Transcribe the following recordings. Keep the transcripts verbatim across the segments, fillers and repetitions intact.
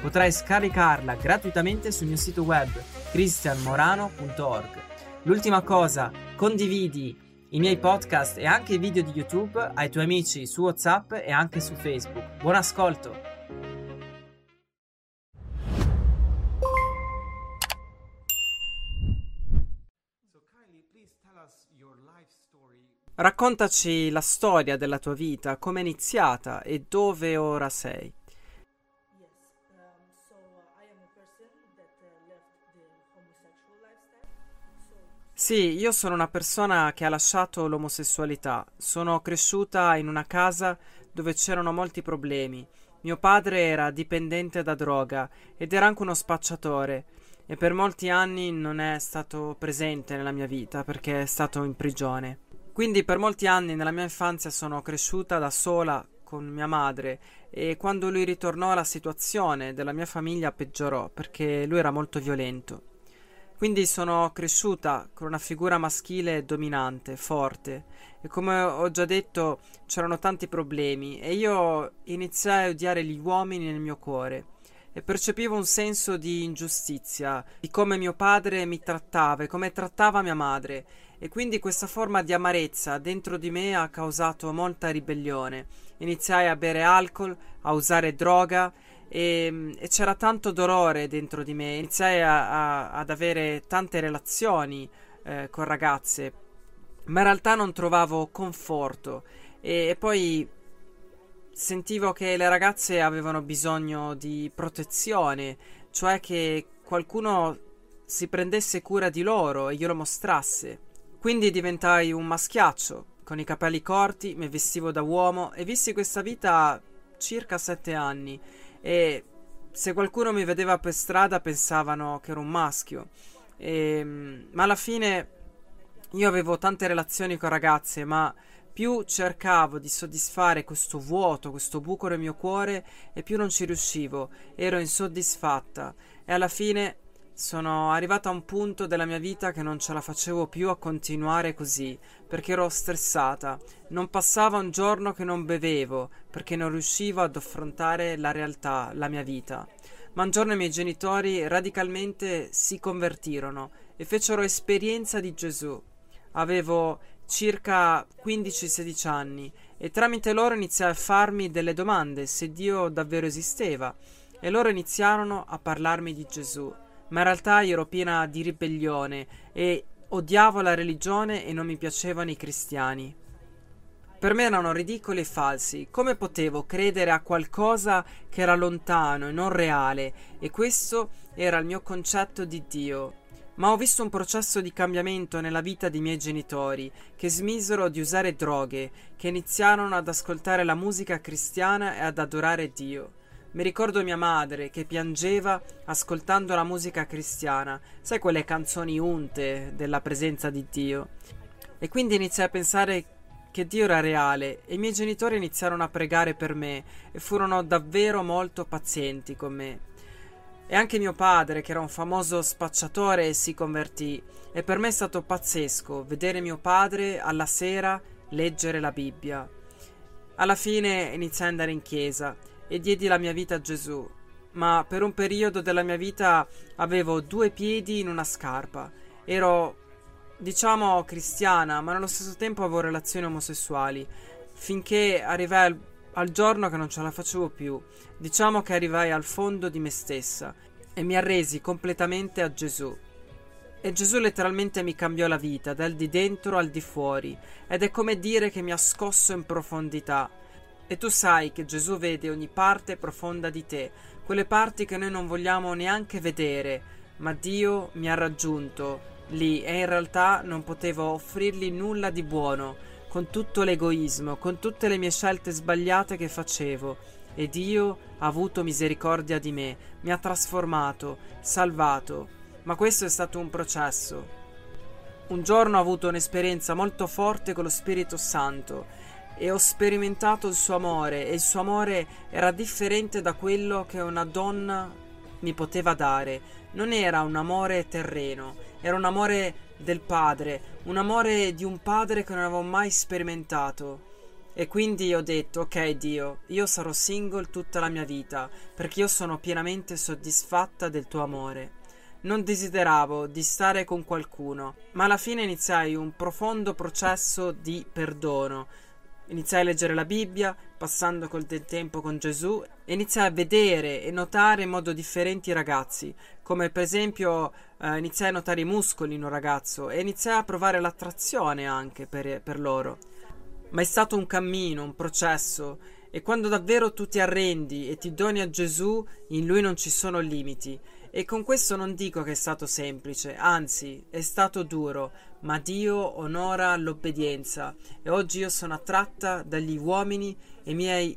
Potrai scaricarla gratuitamente sul mio sito web christian morano punto org. L'ultima cosa, condividi i miei podcast e anche i video di YouTube ai tuoi amici su WhatsApp e anche su Facebook. Buon ascolto! Raccontaci la storia della tua vita, come è iniziata e dove ora sei. Sì, io sono una persona che ha lasciato l'omosessualità. Sono cresciuta in una casa dove c'erano molti problemi. Mio padre era dipendente da droga ed era anche uno spacciatore e per molti anni non è stato presente nella mia vita perché è stato in prigione. Quindi per molti anni nella mia infanzia sono cresciuta da sola con mia madre e quando lui ritornò la situazione della mia famiglia peggiorò perché lui era molto violento. Quindi sono cresciuta con una figura maschile dominante, forte e come ho già detto c'erano tanti problemi e io iniziai a odiare gli uomini nel mio cuore e percepivo un senso di ingiustizia, di come mio padre mi trattava e come trattava mia madre. E quindi questa forma di amarezza dentro di me ha causato molta ribellione. Iniziai a bere alcol, a usare droga e, e c'era tanto dolore dentro di me. Iniziai a, a, ad avere tante relazioni eh, con ragazze, ma in realtà non trovavo conforto. E, e poi sentivo che le ragazze avevano bisogno di protezione, cioè che qualcuno si prendesse cura di loro e glielo mostrasse. Quindi diventai un maschiaccio, con i capelli corti, mi vestivo da uomo e vissi questa vita a circa sette anni e se qualcuno mi vedeva per strada pensavano che ero un maschio. E, ma alla fine io avevo tante relazioni con ragazze, ma più cercavo di soddisfare questo vuoto, questo buco nel mio cuore e più non ci riuscivo, ero insoddisfatta e alla fine sono arrivata a un punto della mia vita che non ce la facevo più a continuare così, perché ero stressata. Non passava un giorno che non bevevo, perché non riuscivo ad affrontare la realtà, la mia vita. Ma un giorno i miei genitori radicalmente si convertirono e fecero esperienza di Gesù. Avevo circa quindici sedici anni e tramite loro iniziai a farmi delle domande se Dio davvero esisteva e loro iniziarono a parlarmi di Gesù. Ma in realtà io ero piena di ribellione e odiavo la religione e non mi piacevano i cristiani. Per me erano ridicoli e falsi. Come potevo credere a qualcosa che era lontano e non reale? E questo era il mio concetto di Dio. Ma ho visto un processo di cambiamento nella vita dei miei genitori, che smisero di usare droghe, che iniziarono ad ascoltare la musica cristiana e ad adorare Dio. Mi ricordo mia madre che piangeva ascoltando la musica cristiana, sai quelle canzoni unte della presenza di Dio. E quindi iniziai a pensare che Dio era reale e i miei genitori iniziarono a pregare per me e furono davvero molto pazienti con me. E anche mio padre, che era un famoso spacciatore, si convertì e per me è stato pazzesco vedere mio padre alla sera leggere la Bibbia. Alla fine iniziai ad andare in chiesa e diedi la mia vita a Gesù, ma per un periodo della mia vita avevo due piedi in una scarpa. Ero, diciamo, cristiana, ma nello stesso tempo avevo relazioni omosessuali, finché arrivai al, al giorno che non ce la facevo più. Diciamo che arrivai al fondo di me stessa e mi arresi completamente a Gesù. E Gesù letteralmente mi cambiò la vita, dal di dentro al di fuori, ed è come dire che mi ha scosso in profondità. E tu sai che Gesù vede ogni parte profonda di te, quelle parti che noi non vogliamo neanche vedere, ma Dio mi ha raggiunto lì e in realtà non potevo offrirgli nulla di buono, con tutto l'egoismo, con tutte le mie scelte sbagliate che facevo. E Dio ha avuto misericordia di me, mi ha trasformato, salvato. ma questo è stato un processo. Un giorno ho avuto un'esperienza molto forte con lo Spirito Santo e ho sperimentato il suo amore, e il suo amore era differente da quello che una donna mi poteva dare. Non era un amore terreno, era un amore del padre, un amore di un padre che non avevo mai sperimentato. E quindi ho detto: ok Dio, io sarò single tutta la mia vita, perché io sono pienamente soddisfatta del tuo amore. Non desideravo di stare con qualcuno, ma alla fine iniziai un profondo processo di perdono. Iniziai a leggere la Bibbia, passando col del tempo con Gesù, e iniziai a vedere e notare in modo differente i ragazzi, come per esempio eh, iniziai a notare i muscoli in un ragazzo e iniziai a provare l'attrazione anche per, per loro. Ma è stato un cammino, un processo, e quando davvero tu ti arrendi e ti doni a Gesù, in Lui non ci sono limiti. E con questo non dico che è stato semplice, anzi, è stato duro, ma Dio onora l'obbedienza, e oggi io sono attratta dagli uomini e i miei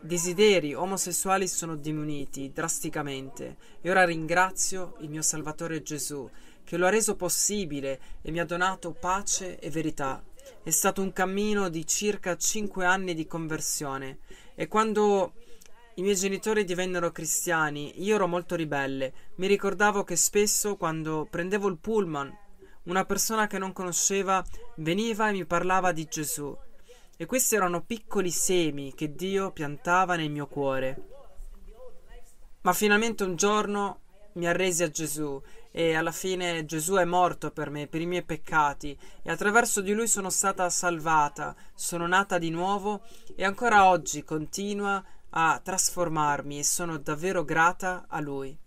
desideri omosessuali sono diminuiti drasticamente. E ora ringrazio il mio Salvatore Gesù, che lo ha reso possibile e mi ha donato pace e verità. È stato un cammino di circa cinque anni di conversione, e quando i miei genitori divennero cristiani, io ero molto ribelle. Mi ricordavo che spesso, quando prendevo il pullman, una persona che non conosceva veniva e mi parlava di Gesù. E questi erano piccoli semi che Dio piantava nel mio cuore. Ma finalmente un giorno mi arresi a Gesù, e alla fine Gesù è morto per me, per i miei peccati, e attraverso di Lui sono stata salvata, sono nata di nuovo, e ancora oggi continua a trasformarmi, e sono davvero grata a Lui.